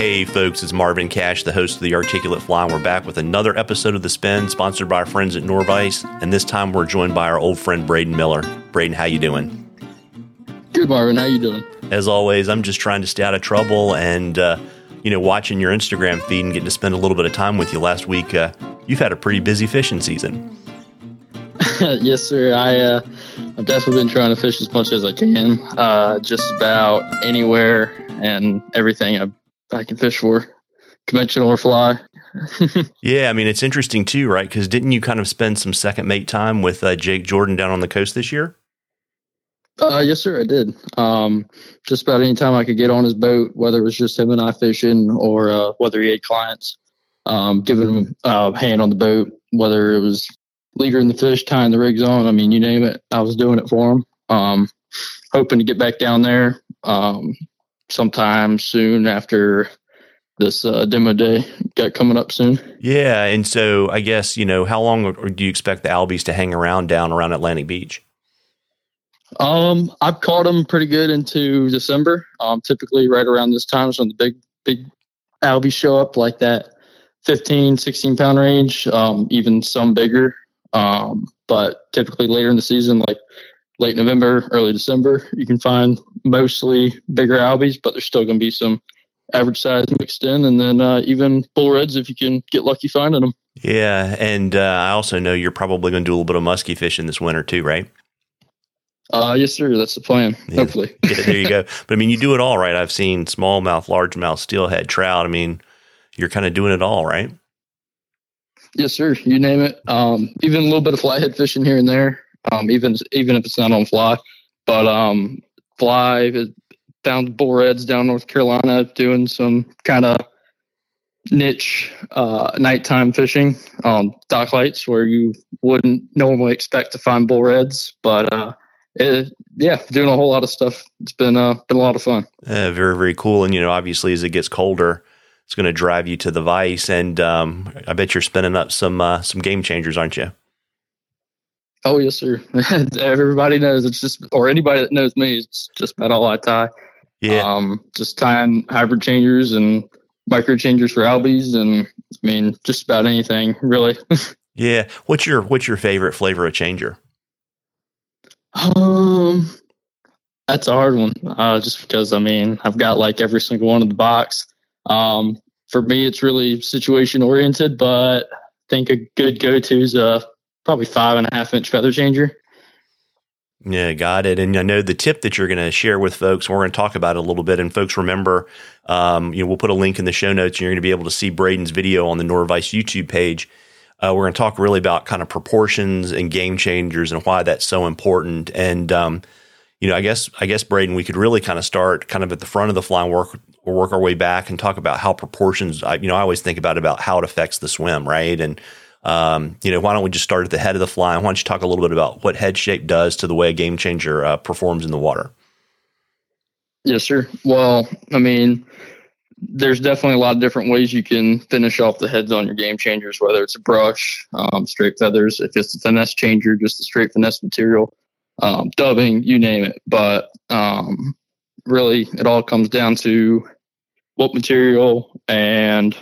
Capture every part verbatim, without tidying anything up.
Hey folks, it's Marvin Cash, the host of The Articulate Fly, and we're back with another episode of The Spin, sponsored by our friends at Norvise, and this time we're joined by our old friend Braden Miller. Braden, how you doing? Good, Marvin. How you doing? As always, I'm just trying to stay out of trouble and, uh, you know, watching your Instagram feed and getting to spend a little bit of time with you. Last week, uh, you've had a pretty busy fishing season. Yes, sir. I, uh, I've definitely been trying to fish as much as I can, uh, just about anywhere and everything I've I can fish for, conventional or fly. Yeah, I mean, it's interesting too, right? Because didn't you kind of spend some second mate time with uh, Jake Jordan down on the coast this year? Uh, yes, sir, I did. Um, just about any time I could get on his boat, whether it was just him and I fishing or uh, whether he had clients, um, giving him a uh, hand on the boat, whether it was leading the fish, tying the rigs on, I mean, you name it, I was doing it for him. Um, hoping to get back down there. Um, sometime soon after this uh, demo day got coming up soon. Yeah. And so I guess, you know, how long do you expect the albies to hang around down around Atlantic Beach? Um, I've caught them pretty good into December. Um, typically right around this time is when the big, big albies show up, like that fifteen, sixteen pound range, um, even some bigger. Um, but typically later in the season, like late November, early December, you can find mostly bigger albies, but there's still going to be some average size mixed in, and then uh, even bull reds if you can get lucky finding them. Yeah, and uh, I also know you're probably going to do a little bit of musky fishing this winter too, right? Uh, yes, sir. That's the plan, yeah, hopefully. Yeah, there you go. But, I mean, you do it all, right? I've seen smallmouth, largemouth, steelhead, trout. I mean, you're kind of doing it all, right? Yes, sir. You name it. Um, even a little bit of flathead fishing here and there. Um, even even if it's not on fly, but um, fly found bull reds down North Carolina doing some kind of niche uh, nighttime fishing on um, dock lights where you wouldn't normally expect to find bull reds. But uh, it, yeah, doing a whole lot of stuff. It's been uh, been a lot of fun. Uh, very very cool. And you know, obviously, as it gets colder, it's going to drive you to the vise. And um, I bet you're spinning up some uh, some game changers, aren't you? Oh, yes, sir. Everybody knows it's just, or anybody that knows me, it's just about all I tie. Yeah. Um, just tying hybrid changers and micro changers for albies. And I mean, just about anything really. Yeah. What's your, what's your favorite flavor of changer? Um, that's a hard one. Uh, just because, I mean, I've got like every single one in the box. Um, for me, it's really situation oriented, but I think a good go-to is a, probably five and a half inch feather changer. Yeah, got it. And I know the tip that you're going to share with folks, we're going to talk about it a little bit. And folks, remember, um, you know, we'll put a link in the show notes and you're going to be able to see Braden's video on the Norvise YouTube page. Uh, we're going to talk really about kind of proportions and game changers and why that's so important. And, um, you know, I guess, I guess Braden, we could really kind of start kind of at the front of the fly and work, or work our way back and talk about how proportions, I, you know, I always think about, about how it affects the swim, right? And, Um, you know, why don't we just start at the head of the fly? And why don't you talk a little bit about what head shape does to the way a game changer uh, performs in the water? Yes, sir. Well, I mean, there's definitely a lot of different ways you can finish off the heads on your game changers, whether it's a brush, um, straight feathers, if it's a finesse changer, just a straight finesse material, um, dubbing, you name it. But um, really, it all comes down to what material, and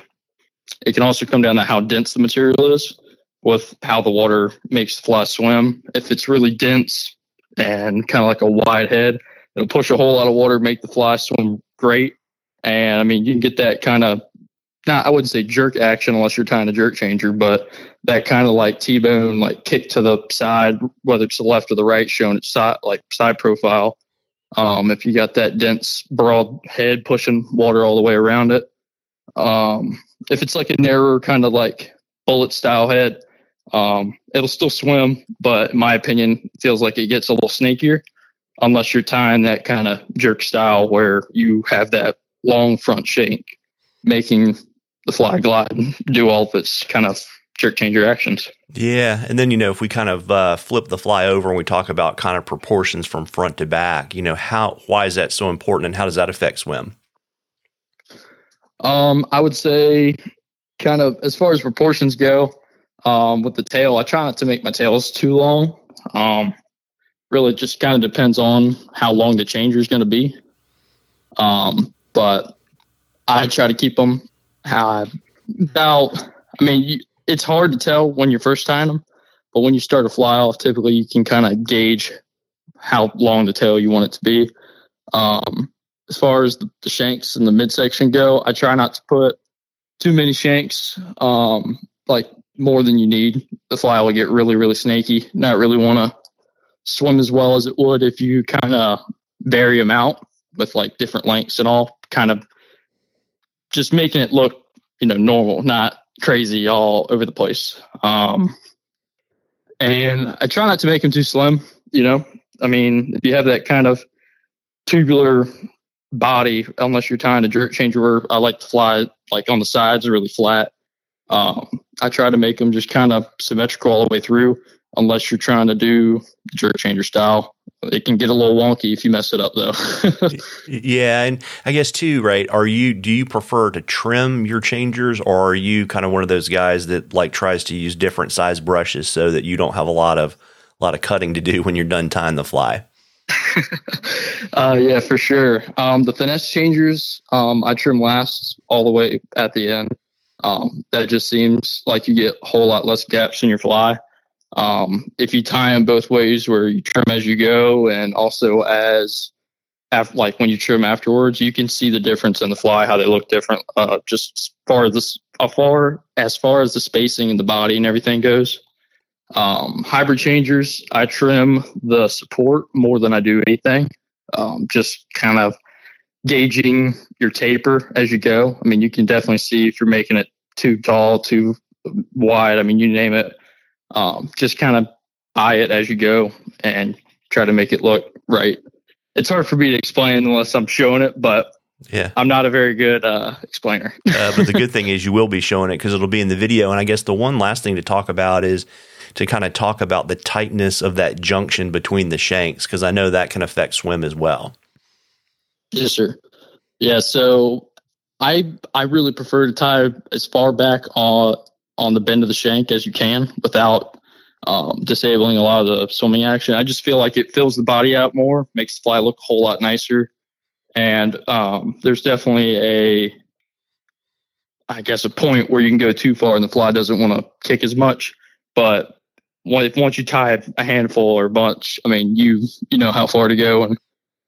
it can also come down to how dense the material is with how the water makes the fly swim. If it's really dense and kind of like a wide head, it'll push a whole lot of water, make the fly swim great. And I mean, you can get that kind of, not, I wouldn't say jerk action unless you're tying a jerk changer, but that kind of like T-bone, like kick to the side, whether it's the left or the right, showing its side, like side profile. Um, if you got that dense, broad head pushing water all the way around it. Um, if it's like a narrower kind of like bullet style head, um, it'll still swim, but in my opinion, it feels like it gets a little snakier unless you're tying that kind of jerk style where you have that long front shank making the fly glide and do all of its kind of jerk changer actions. Yeah. And then, you know, if we kind of, uh, flip the fly over and we talk about kind of proportions from front to back, you know, how, why is that so important and how does that affect swim? Um, I would say kind of as far as proportions go, um, with the tail, I try not to make my tails too long. Um, really just kind of depends on how long the changer is going to be. Um, but I try to keep them how I now. I mean, you, it's hard to tell when you're first tying them, but when you start to fly off, typically you can kind of gauge how long the tail you want it to be. Um, as far as the, the shanks and the midsection go, I try not to put too many shanks, um, like more than you need. The fly will get really, really snaky. Not really want to swim as well as it would if you kind of vary them out with like different lengths and all, kind of just making it look, you know, normal, not crazy all over the place. Um, and I try not to make them too slim, you know. I mean, if you have that kind of tubular body, unless you're tying a jerk changer where I like to fly like on the sides really flat, um, I try to make them just kind of symmetrical all the way through, unless you're trying to do jerk changer style. It can get a little wonky if you mess it up, though. Yeah, and I guess too, right? Are you do you prefer to trim your changers, or are you kind of one of those guys that like tries to use different size brushes so that you don't have a lot of a lot of cutting to do when you're done tying the fly? uh, yeah, for sure. Um, the finesse changers, um, I trim last all the way at the end. Um, that just seems like you get a whole lot less gaps in your fly. Um, if you tie them both ways where you trim as you go and also as af- like when you trim afterwards, you can see the difference in the fly, how they look different, uh, just as far as, this, as, far, as far as the spacing and the body and everything goes. Um, hybrid changers, I trim the support more than I do anything. Um, just kind of gauging your taper as you go. I mean, you can definitely see if you're making it too tall, too wide. I mean, you name it. Um, just kind of eye it as you go and try to make it look right. It's hard for me to explain unless I'm showing it, but yeah, I'm not a very good uh, explainer. uh, but the good thing is you will be showing it because it'll be in the video. And I guess the one last thing to talk about is to kind of talk about the tightness of that junction between the shanks, because I know that can affect swim as well. Yes, sir. Yeah, so I I really prefer to tie as far back on on the bend of the shank as you can without um, disabling a lot of the swimming action. I just feel like it fills the body out more, makes the fly look a whole lot nicer. And um, there's definitely a, I guess, a point where you can go too far and the fly doesn't want to kick as much. But if once you tie a handful or a bunch, I mean, you you know how far to go. And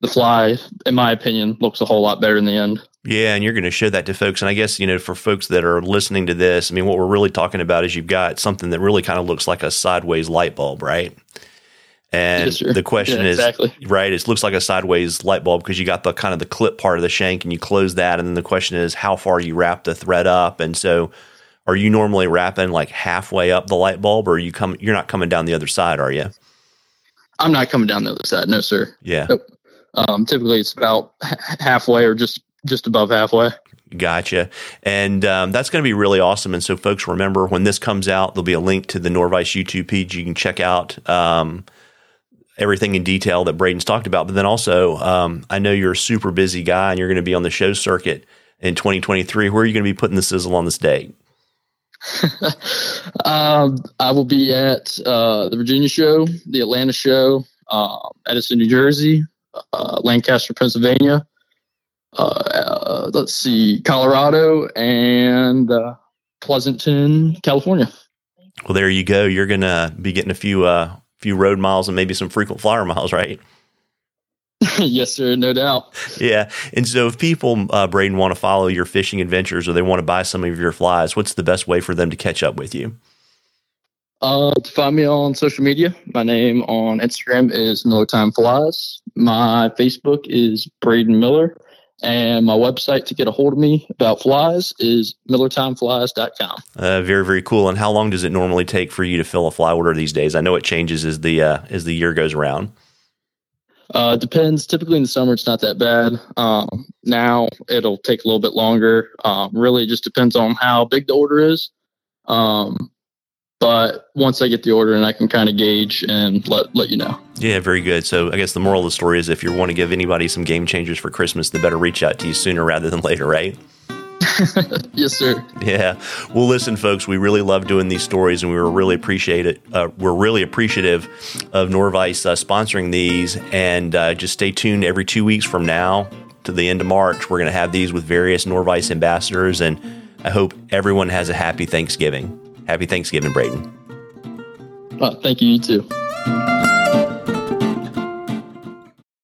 the fly, in my opinion, looks a whole lot better in the end. Yeah, and you're going to show that to folks. And I guess, you know, for folks that are listening to this, I mean, what we're really talking about is you've got something that really kind of looks like a sideways light bulb, right? And yes, sir. The question yeah, is, exactly. Right, it looks like a sideways light bulb because you got the kind of the clip part of the shank and you close that. And then the question is how far you wrap the thread up. And so are you normally wrapping like halfway up the light bulb, or are you come, you're not coming down the other side, are you? I'm not coming down the other side. No, sir. Yeah. Nope. Um, typically it's about halfway or just, just above halfway. Gotcha. And um, that's going to be really awesome. And so folks, remember when this comes out, there'll be a link to the Norvise YouTube page. You can check out um, everything in detail that Braden's talked about. But then also, um, I know you're a super busy guy and you're going to be on the show circuit in twenty twenty-three. Where are you going to be putting the sizzle on this date? um, I will be at uh, the Virginia show, the Atlanta show, uh, Edison, New Jersey, uh, Lancaster, Pennsylvania. Uh, uh, let's see, Colorado and uh, Pleasanton, California. Well, there you go. You're going to be getting a few uh, few road miles and maybe some frequent flyer miles, right? Yes, sir. No doubt. Yeah. And so if people, uh, Braden, want to follow your fishing adventures or they want to buy some of your flies, what's the best way for them to catch up with you? Uh, to find me on social media, my name on Instagram is Miller Time Flies. My Facebook is Braden Miller. And my website to get a hold of me about flies is miller time flies dot com. Uh, very, very cool. And how long does it normally take for you to fill a fly order these days? I know it changes as the uh, as the year goes around. Uh, depends. Typically in the summer, it's not that bad. Um, now it'll take a little bit longer. Um, really, it just depends on how big the order is. Um, But once I get the order, and I can kind of gauge and let let you know. Yeah, very good. So I guess the moral of the story is if you want to give anybody some game changers for Christmas, they better reach out to you sooner rather than later, right? Yes, sir. Yeah. Well, listen, folks, we really love doing these stories, and we were really appreciate it. Uh, we're really appreciative of Norvise uh, sponsoring these, and uh, just stay tuned every two weeks from now. to the end of March, we're going to have these with various Norvise ambassadors, and I hope everyone has a happy Thanksgiving. Happy Thanksgiving, Braden. Well, thank you, you too.